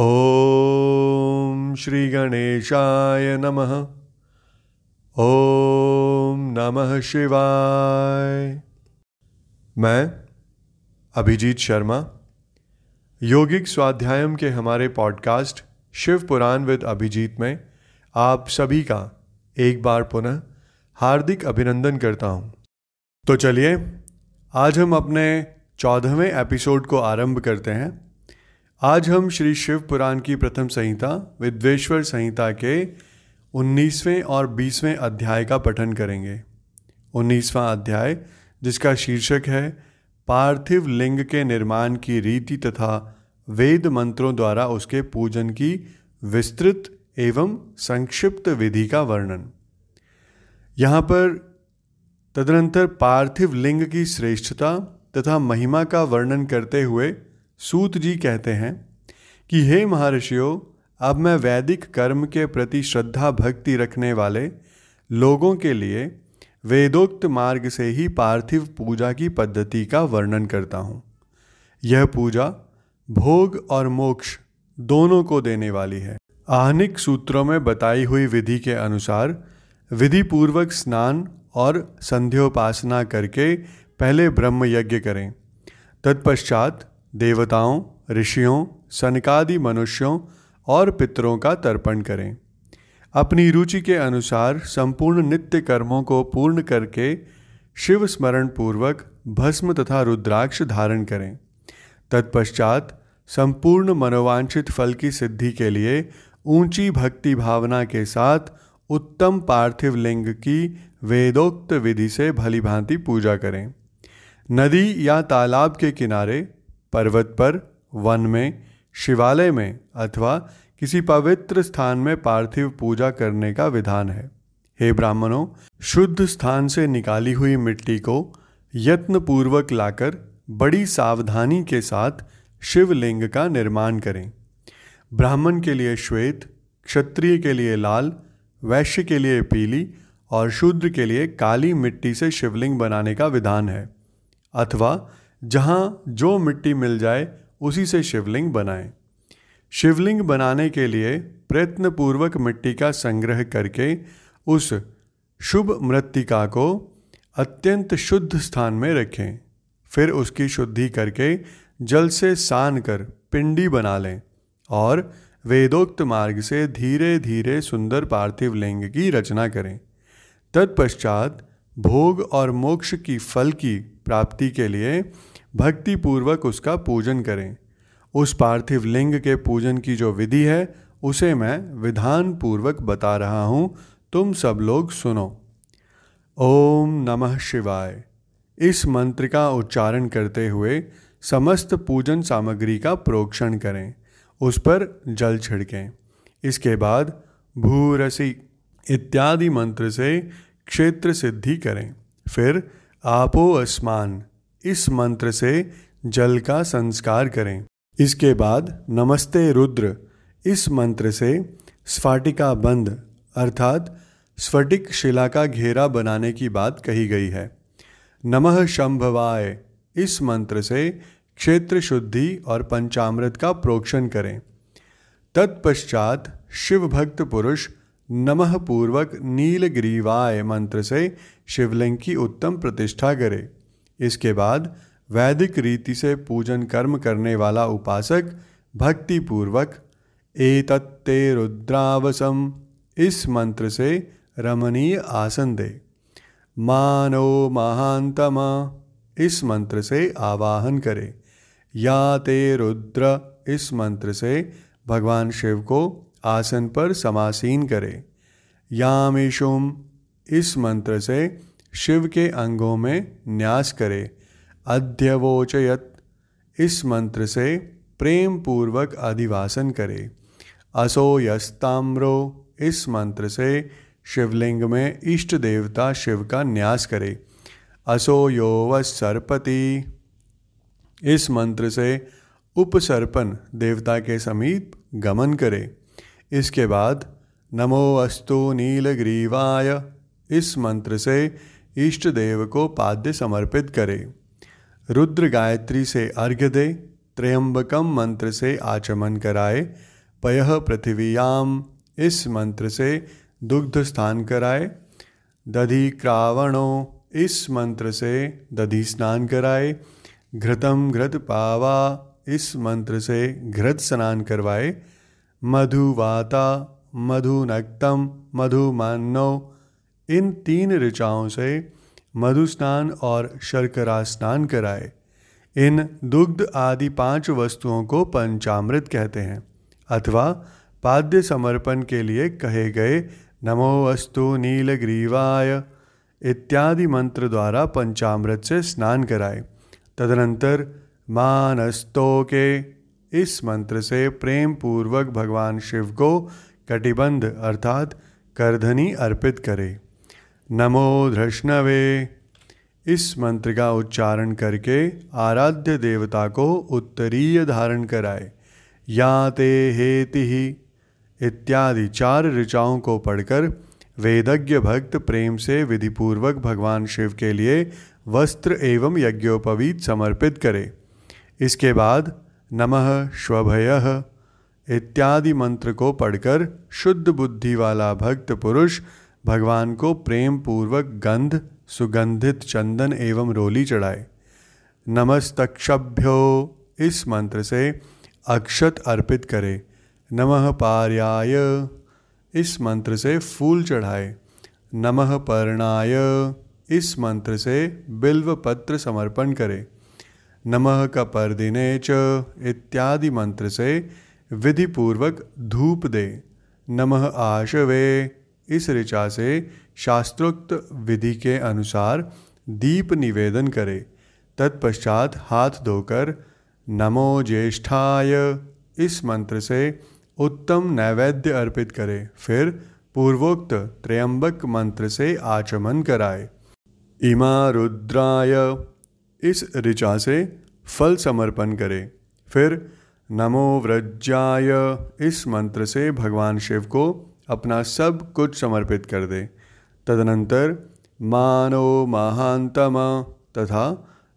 ओम श्री गणेशाय नमः। ओम नमः शिवाय। मैं अभिजीत शर्मा योगिक स्वाध्यायम के हमारे पॉडकास्ट शिव पुराण विद अभिजीत में आप सभी का एक बार पुनः हार्दिक अभिनंदन करता हूँ। तो चलिए आज हम अपने 14वें एपिसोड को आरंभ करते हैं। आज हम श्री शिव पुराण की प्रथम संहिता विद्येश्वर संहिता के 19वें और 20वें अध्याय का पठन करेंगे। 19वां अध्याय जिसका शीर्षक है पार्थिव लिंग के निर्माण की रीति तथा वेद मंत्रों द्वारा उसके पूजन की विस्तृत एवं संक्षिप्त विधि का वर्णन। यहाँ पर तदनंतर पार्थिव लिंग की श्रेष्ठता तथा महिमा का वर्णन करते हुए सूत जी कहते हैं कि हे महर्षियों, अब मैं वैदिक कर्म के प्रति श्रद्धा भक्ति रखने वाले लोगों के लिए वेदोक्त मार्ग से ही पार्थिव पूजा की पद्धति का वर्णन करता हूँ। यह पूजा भोग और मोक्ष दोनों को देने वाली है। आहनिक सूत्रों में बताई हुई विधि के अनुसार विधि पूर्वक स्नान और संध्योपासना करके पहले ब्रह्म यज्ञ करें। तत्पश्चात देवताओं, ऋषियों, सनकादि मनुष्यों और पितरों का तर्पण करें। अपनी रुचि के अनुसार संपूर्ण नित्य कर्मों को पूर्ण करके शिव स्मरण पूर्वक भस्म तथा रुद्राक्ष धारण करें। तत्पश्चात संपूर्ण मनोवांछित फल की सिद्धि के लिए ऊंची भक्ति भावना के साथ उत्तम पार्थिव लिंग की वेदोक्त विधि से भलीभांति पूजा करें। नदी या तालाब के किनारे, पर्वत पर, वन में, शिवालय में अथवा किसी पवित्र स्थान में पार्थिव पूजा करने का विधान है। हे ब्राह्मणों, शुद्ध स्थान से निकाली हुई मिट्टी को यत्नपूर्वक लाकर बड़ी सावधानी के साथ शिवलिंग का निर्माण करें। ब्राह्मण के लिए श्वेत, क्षत्रिय के लिए लाल, वैश्य के लिए पीली और शूद्र के लिए काली मिट्टी से शिवलिंग बनाने का विधान है, अथवा जहाँ जो मिट्टी मिल जाए उसी से शिवलिंग बनाएं। शिवलिंग बनाने के लिए प्रयत्नपूर्वक मिट्टी का संग्रह करके उस शुभ मृत्तिका को अत्यंत शुद्ध स्थान में रखें। फिर उसकी शुद्धि करके जल से सान कर पिंडी बना लें और वेदोक्त मार्ग से धीरे धीरे सुंदर पार्थिव लिंग की रचना करें। तत्पश्चात भोग और मोक्ष की फल की प्राप्ति के लिए भक्तिपूर्वक उसका पूजन करें। उस पार्थिव लिंग के पूजन की जो विधि है उसे मैं विधान पूर्वक बता रहा हूँ, तुम सब लोग सुनो। ओम नमः शिवाय इस मंत्र का उच्चारण करते हुए समस्त पूजन सामग्री का प्रोक्षण करें, उस पर जल छिड़कें। इसके बाद भूरसी इत्यादि मंत्र से क्षेत्र सिद्धि करें। फिर आपो अस्मान इस मंत्र से जल का संस्कार करें। इसके बाद नमस्ते रुद्र इस मंत्र से स्फाटिका बंध अर्थात स्फटिक शिला का घेरा बनाने की बात कही गई है। नमः शंभवाय इस मंत्र से क्षेत्र शुद्धि और पंचामृत का प्रोक्षण करें। तत्पश्चात शिव भक्त पुरुष नमः पूर्वक नीलग्रीवाय मंत्र से शिवलिंग की उत्तम प्रतिष्ठा करें। इसके बाद वैदिक रीति से पूजन कर्म करने वाला उपासक भक्तिपूर्वक एतत्ते रुद्रावसम इस मंत्र से रमणीय आसन दे। मानो महान्तमा इस मंत्र से आवाहन करे। या ते रुद्र इस मंत्र से भगवान शिव को आसन पर समासीन करे। यामेशुम इस मंत्र से शिव के अंगों में न्यास करे। अध्यवोचयत इस मंत्र से प्रेम पूर्वक अधिवासन करे। असोयस्ताम्रो इस मंत्र से शिवलिंग में इष्ट देवता शिव का न्यास करे। असोयोवसर्पति इस मंत्र से उपसर्पण देवता के समीप गमन करे। इसके बाद नमो अस्तु नीलग्रीवाय इस मंत्र से इष्ट देव को पाद्य समर्पित करे। रुद्र गायत्री से अर्घ्य दे त्रयंबकम मंत्र से आचमन कराए, पयः पृथिव्याम इस मंत्र से दुग्ध स्नान कराए, दधि क्रावणो इस मंत्र से दधि स्नान कराए, घृतम घृत पावा इस मंत्र से घृत स्नान करवाए, मधुवाता मधुनक्तम मधुमान्नो इन तीन ऋचाओं से मधु स्नान और शर्करा स्नान कराए। इन दुग्ध आदि पांच वस्तुओं को पंचामृत कहते हैं अथवा पाद्य समर्पण के लिए कहे गए नमो अस्तु नीलग्रीवाय इत्यादि मंत्र द्वारा पंचामृत से स्नान कराए। तदनंतर मानस्तोके इस मंत्र से प्रेम पूर्वक भगवान शिव को कटिबंध अर्थात करधनी अर्पित करे। नमो धृष्णवे इस मंत्र का उच्चारण करके आराध्य देवता को उत्तरीय धारण कराए। या ते हेतिहि इत्यादि चार ऋचाओं को पढ़कर वेदज्ञ भक्त प्रेम से विधिपूर्वक भगवान शिव के लिए वस्त्र एवं यज्ञोपवीत समर्पित करे। इसके बाद नमः श्वभयः इत्यादि मंत्र को पढ़कर शुद्ध बुद्धि वाला भक्त पुरुष भगवान को प्रेम पूर्वक गंध सुगंधित चंदन एवं रोली चढ़ाए। नमस्तक्षभ्यो इस मंत्र से अक्षत अर्पित करे। नमः पार्याय इस मंत्र से फूल चढ़ाए। नमः पर्णाय इस मंत्र से बिल्व पत्र समर्पण करे। नमः कपर्दिने च इत्यादि मंत्र से विधिपूर्वक धूप दे। नमः आशवे इस ऋचा से शास्त्रोक्त विधि के अनुसार दीप निवेदन करे। तत्पश्चात हाथ धोकर नमो ज्येष्ठाय इस मंत्र से उत्तम नैवेद्य अर्पित करे। फिर पूर्वोक्त त्रयंबक मंत्र से आचमन कराए। इमा रुद्राय इस ऋचा से फल समर्पण करे। फिर नमो व्रजाय इस मंत्र से भगवान शिव को अपना सब कुछ समर्पित कर दे। तदनंतर मानो महान्तम तथा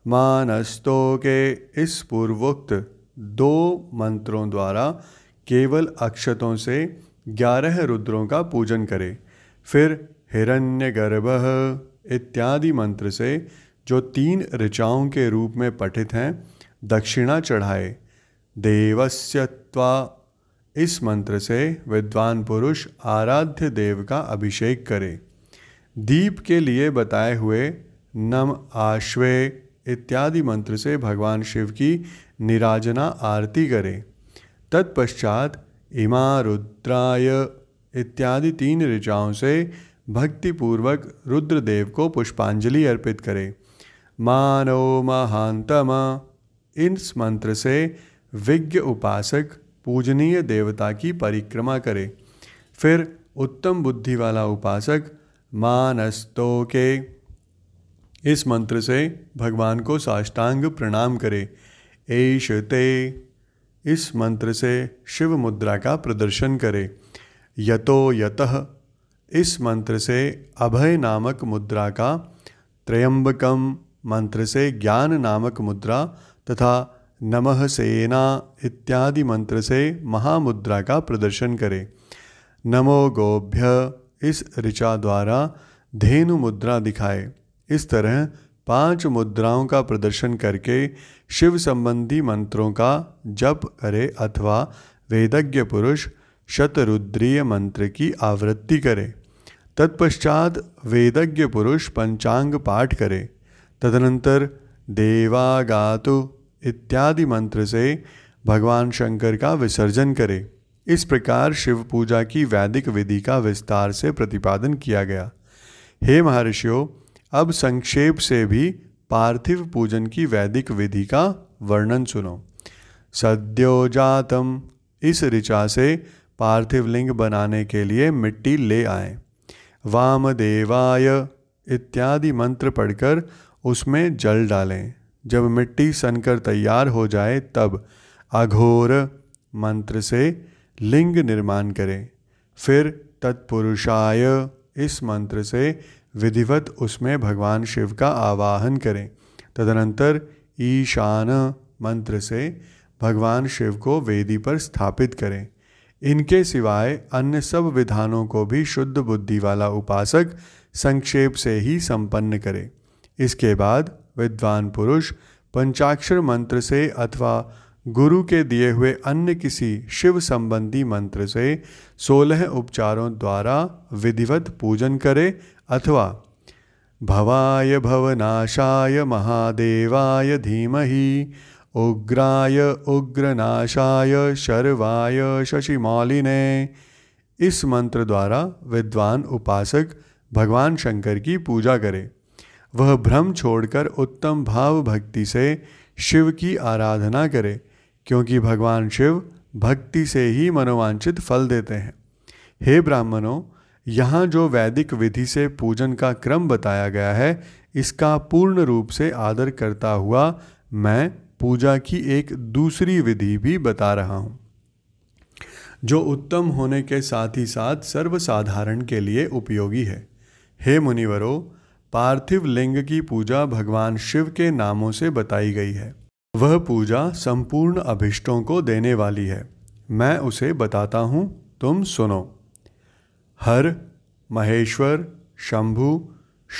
मानस्तो के इस पूर्वोक्त दो मंत्रों द्वारा केवल अक्षतों से 11 रुद्रों का पूजन करे। फिर हिरण्यगर्भः इत्यादि मंत्र से जो तीन ऋचाओं के रूप में पठित हैं दक्षिणा चढ़ाए। देवस्य त्वा इस मंत्र से विद्वान पुरुष आराध्य देव का अभिषेक करे। दीप के लिए बताए हुए नम आश्वे इत्यादि मंत्र से भगवान शिव की निराजना आरती करे। तत्पश्चात इमा रुद्राय इत्यादि तीन ऋचाओं से भक्तिपूर्वक रुद्रदेव को पुष्पांजलि अर्पित करे। मानो महान्तम इस मंत्र से विज्ञ उपासक पूजनीय देवता की परिक्रमा करे। फिर उत्तम बुद्धि वाला उपासक मानस्तो के इस मंत्र से भगवान को साष्टांग प्रणाम करे। एष ते इस मंत्र से शिव मुद्रा का प्रदर्शन करे। यतो यतः इस मंत्र से अभय नामक मुद्रा का, त्रयंबकम मंत्र से ज्ञान नामक मुद्रा तथा नमः सेना इत्यादि मंत्र से महामुद्रा का प्रदर्शन करे। नमो गोभ्य इस ऋचा द्वारा धेनु मुद्रा दिखाए। इस तरह 5 मुद्राओं का प्रदर्शन करके शिव संबंधी मंत्रों का जप करे अथवा वेदज्ञ पुरुष शतरुद्रीय मंत्र की आवृत्ति करे। तत्पश्चात वेदज्ञ पुरुष पंचांग पाठ करे। तदनंतर देवा गातु इत्यादि मंत्र से भगवान शंकर का विसर्जन करे। इस प्रकार शिव पूजा की वैदिक विधि का विस्तार से प्रतिपादन किया गया। हे महर्षियों, अब संक्षेप से भी पार्थिव पूजन की वैदिक विधि का वर्णन सुनो। सद्यो जातम इस ऋचा से पार्थिव लिंग बनाने के लिए मिट्टी ले आए। वामदेवाय इत्यादि मंत्र पढ़कर उसमें जल डालें। जब मिट्टी सनकर तैयार हो जाए तब अघोर मंत्र से लिंग निर्माण करें। फिर तत्पुरुषाय इस मंत्र से विधिवत उसमें भगवान शिव का आवाहन करें। तदनंतर ईशान मंत्र से भगवान शिव को वेदी पर स्थापित करें। इनके सिवाय अन्य सब विधानों को भी शुद्ध बुद्धि वाला उपासक संक्षेप से ही संपन्न करे। इसके बाद विद्वान पुरुष पंचाक्षर मंत्र से अथवा गुरु के दिए हुए अन्य किसी शिव संबंधी मंत्र से 16 उपचारों द्वारा विधिवत पूजन करे अथवा भवाय भवनाशाय महादेवाय धीमहि उग्राय उग्रनाशाय शर्वाय शशिमौलिने इस मंत्र द्वारा विद्वान उपासक भगवान शंकर की पूजा करे। वह भ्रम छोड़कर उत्तम भाव भक्ति से शिव की आराधना करे, क्योंकि भगवान शिव भक्ति से ही मनोवांछित फल देते हैं। हे ब्राह्मणों, यहाँ जो वैदिक विधि से पूजन का क्रम बताया गया है, इसका पूर्ण रूप से आदर करता हुआ मैं पूजा की एक दूसरी विधि भी बता रहा हूँ, जो उत्तम होने के साथ ही साथ सर्वसाधारण के लिए उपयोगी है। हे मुनिवरों, पार्थिव लिंग की पूजा भगवान शिव के नामों से बताई गई है। वह पूजा संपूर्ण अभिष्टों को देने वाली है। मैं उसे बताता हूँ, तुम सुनो। हर, महेश्वर, शंभु,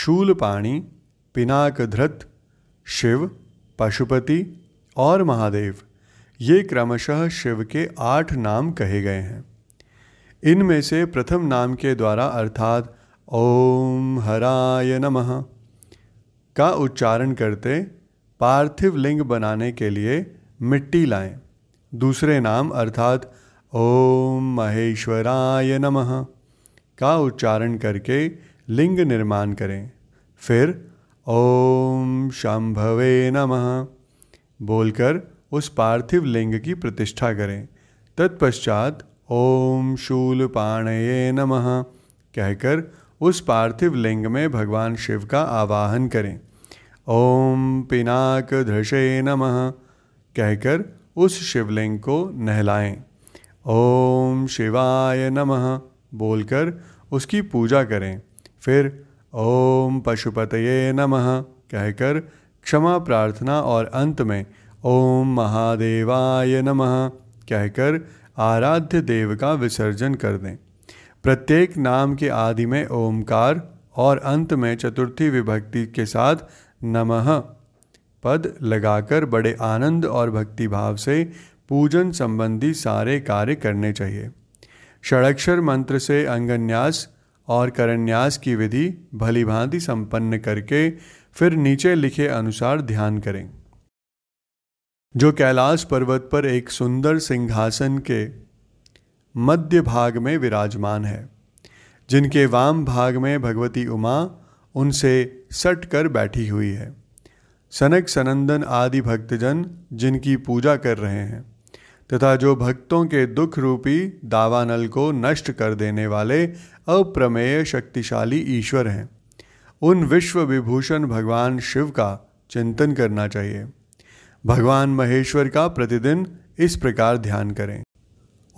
शूलपाणी, पिनाकधृत, शिव, पशुपति और महादेव, ये क्रमशः शिव के 8 नाम कहे गए हैं। इनमें से प्रथम नाम के द्वारा अर्थात ओम हराय नमः का उच्चारण करते पार्थिव लिंग बनाने के लिए मिट्टी लाएं। दूसरे नाम अर्थात ओम महेश्वराय नमः का उच्चारण करके लिंग निर्माण करें। फिर ओम शंभवे नमः बोलकर उस पार्थिव लिंग की प्रतिष्ठा करें। तत्पश्चात ओम शूलपाणये नमः कहकर उस पार्थिव लिंग में भगवान शिव का आवाहन करें। ओम पिनाक धृषे नमः कहकर उस शिवलिंग को नहलाएं। ओम शिवाय नमः बोलकर उसकी पूजा करें। फिर ओम पशुपतये नमः कहकर क्षमा प्रार्थना और अंत में ओम महादेवाय नमः कहकर आराध्य देव का विसर्जन कर दें। प्रत्येक नाम के आदि में ओमकार और अंत में चतुर्थी विभक्ति के साथ नमः पद लगाकर बड़े आनंद और भक्तिभाव से पूजन संबंधी सारे कार्य करने चाहिए। षडक्षर मंत्र से अंगन्यास और करन्यास की विधि भलीभांति संपन्न करके फिर नीचे लिखे अनुसार ध्यान करें। जो कैलाश पर्वत पर एक सुंदर सिंहासन के मध्य भाग में विराजमान है, जिनके वाम भाग में भगवती उमा उनसे सट कर बैठी हुई है। सनक सनंदन आदि भक्तजन जिनकी पूजा कर रहे हैं तथा जो भक्तों के दुख रूपी दावानल को नष्ट कर देने वाले अप्रमेय शक्तिशाली ईश्वर हैं, उन विश्व विभूषण भगवान शिव का चिंतन करना चाहिए। भगवान महेश्वर का प्रतिदिन इस प्रकार ध्यान करें।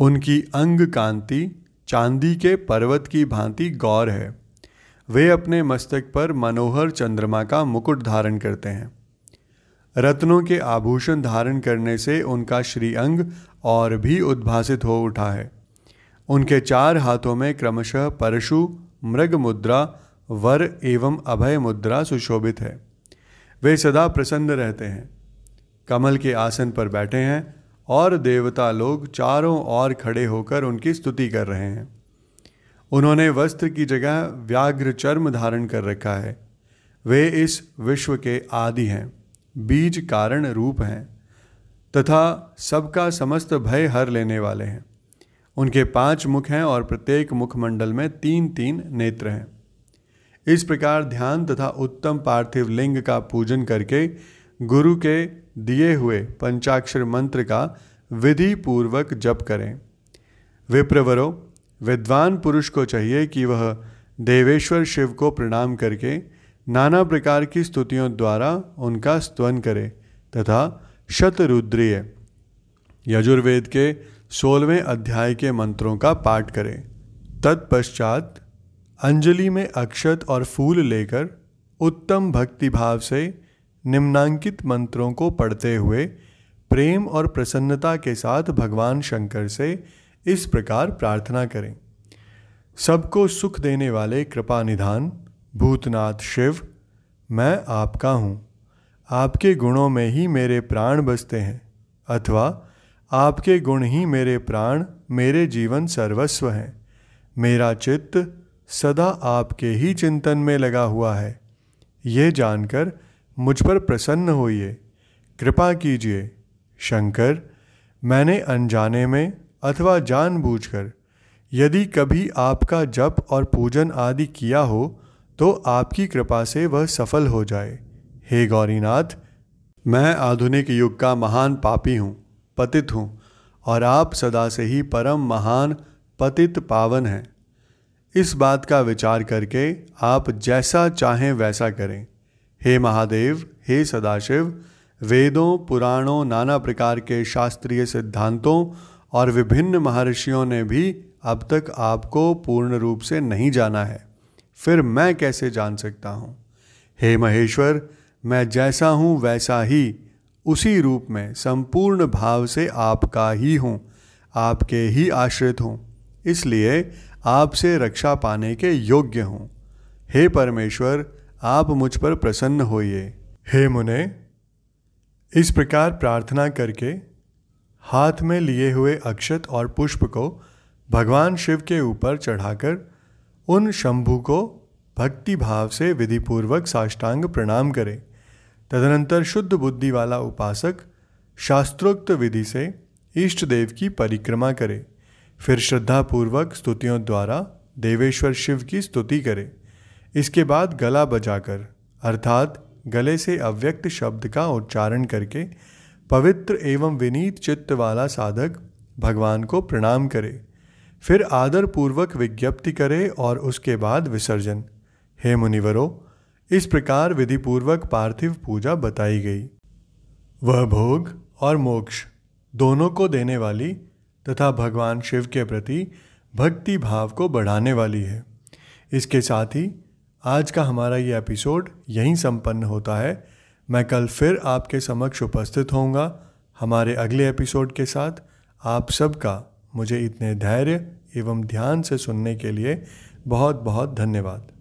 उनकी अंग कांति चांदी के पर्वत की भांति गौर है। वे अपने मस्तक पर मनोहर चंद्रमा का मुकुट धारण करते हैं। रत्नों के आभूषण धारण करने से उनका श्रीअंग और भी उद्भासित हो उठा है। उनके 4 हाथों में क्रमशः परशु, मृग मुद्रा, वर एवं अभय मुद्रा सुशोभित है। वे सदा प्रसन्न रहते हैं, कमल के आसन पर बैठे हैं और देवता लोग चारों ओर खड़े होकर उनकी स्तुति कर रहे हैं। उन्होंने वस्त्र की जगह व्याघ्र चर्म धारण कर रखा है। वे इस विश्व के आदि हैं, बीज कारण रूप हैं तथा सबका समस्त भय हर लेने वाले हैं। उनके 5 मुख हैं और प्रत्येक मुखमंडल में 3-3 नेत्र हैं। इस प्रकार ध्यान तथा उत्तम पार्थिव लिंग का पूजन करके गुरु के दिए हुए पंचाक्षर मंत्र का विधि पूर्वक जप करें। विप्रवरों, विद्वान पुरुष को चाहिए कि वह देवेश्वर शिव को प्रणाम करके नाना प्रकार की स्तुतियों द्वारा उनका स्तवन करे तथा शतरुद्रीय यजुर्वेद के 16वें अध्याय के मंत्रों का पाठ करे। तत्पश्चात अंजलि में अक्षत और फूल लेकर उत्तम भक्तिभाव से निम्नांकित मंत्रों को पढ़ते हुए प्रेम और प्रसन्नता के साथ भगवान शंकर से इस प्रकार प्रार्थना करें। सबको सुख देने वाले कृपा निधान भूतनाथ शिव, मैं आपका हूँ, आपके गुणों में ही मेरे प्राण बसते हैं, अथवा आपके गुण ही मेरे प्राण, मेरे जीवन सर्वस्व हैं। मेरा चित्त सदा आपके ही चिंतन में लगा हुआ है। ये जानकर मुझ पर प्रसन्न होइए, कृपा कीजिए। शंकर, मैंने अनजाने में अथवा जानबूझकर यदि कभी आपका जप और पूजन आदि किया हो तो आपकी कृपा से वह सफल हो जाए। हे गौरीनाथ, मैं आधुनिक युग का महान पापी हूँ, पतित हूँ, और आप सदा से ही परम महान पतित पावन हैं। इस बात का विचार करके आप जैसा चाहें वैसा करें। हे महादेव, हे सदाशिव, वेदों, पुराणों, नाना प्रकार के शास्त्रीय सिद्धांतों और विभिन्न महर्षियों ने भी अब तक आपको पूर्ण रूप से नहीं जाना है, फिर मैं कैसे जान सकता हूँ। हे महेश्वर, मैं जैसा हूँ वैसा ही उसी रूप में संपूर्ण भाव से आपका ही हूँ, आपके ही आश्रित हूँ, इसलिए आपसे रक्षा पाने के योग्य हूँ। हे परमेश्वर, आप मुझ पर प्रसन्न होइए। हे मुने, इस प्रकार प्रार्थना करके हाथ में लिए हुए अक्षत और पुष्प को भगवान शिव के ऊपर चढ़ाकर उन शंभू को भक्ति भाव से विधिपूर्वक साष्टांग प्रणाम करें। तदनंतर शुद्ध बुद्धि वाला उपासक शास्त्रोक्त विधि से इष्ट देव की परिक्रमा करे, फिर श्रद्धापूर्वक स्तुतियों द्वारा देवेश्वर शिव की स्तुति करे। इसके बाद गला बजाकर अर्थात गले से अव्यक्त शब्द का उच्चारण करके पवित्र एवं विनीत चित्त वाला साधक भगवान को प्रणाम करे, फिर आदरपूर्वक विज्ञप्ति करे और उसके बाद विसर्जन। हे मुनिवरो, इस प्रकार विधिपूर्वक पार्थिव पूजा बताई गई। वह भोग और मोक्ष दोनों को देने वाली तथा भगवान शिव के प्रति भक्ति भाव को बढ़ाने वाली है। इसके साथ ही आज का हमारा ये एपिसोड यहीं संपन्न होता है। मैं कल फिर आपके समक्ष उपस्थित होऊंगा हमारे अगले एपिसोड के साथ। आप सबका मुझे इतने धैर्य एवं ध्यान से सुनने के लिए बहुत बहुत धन्यवाद।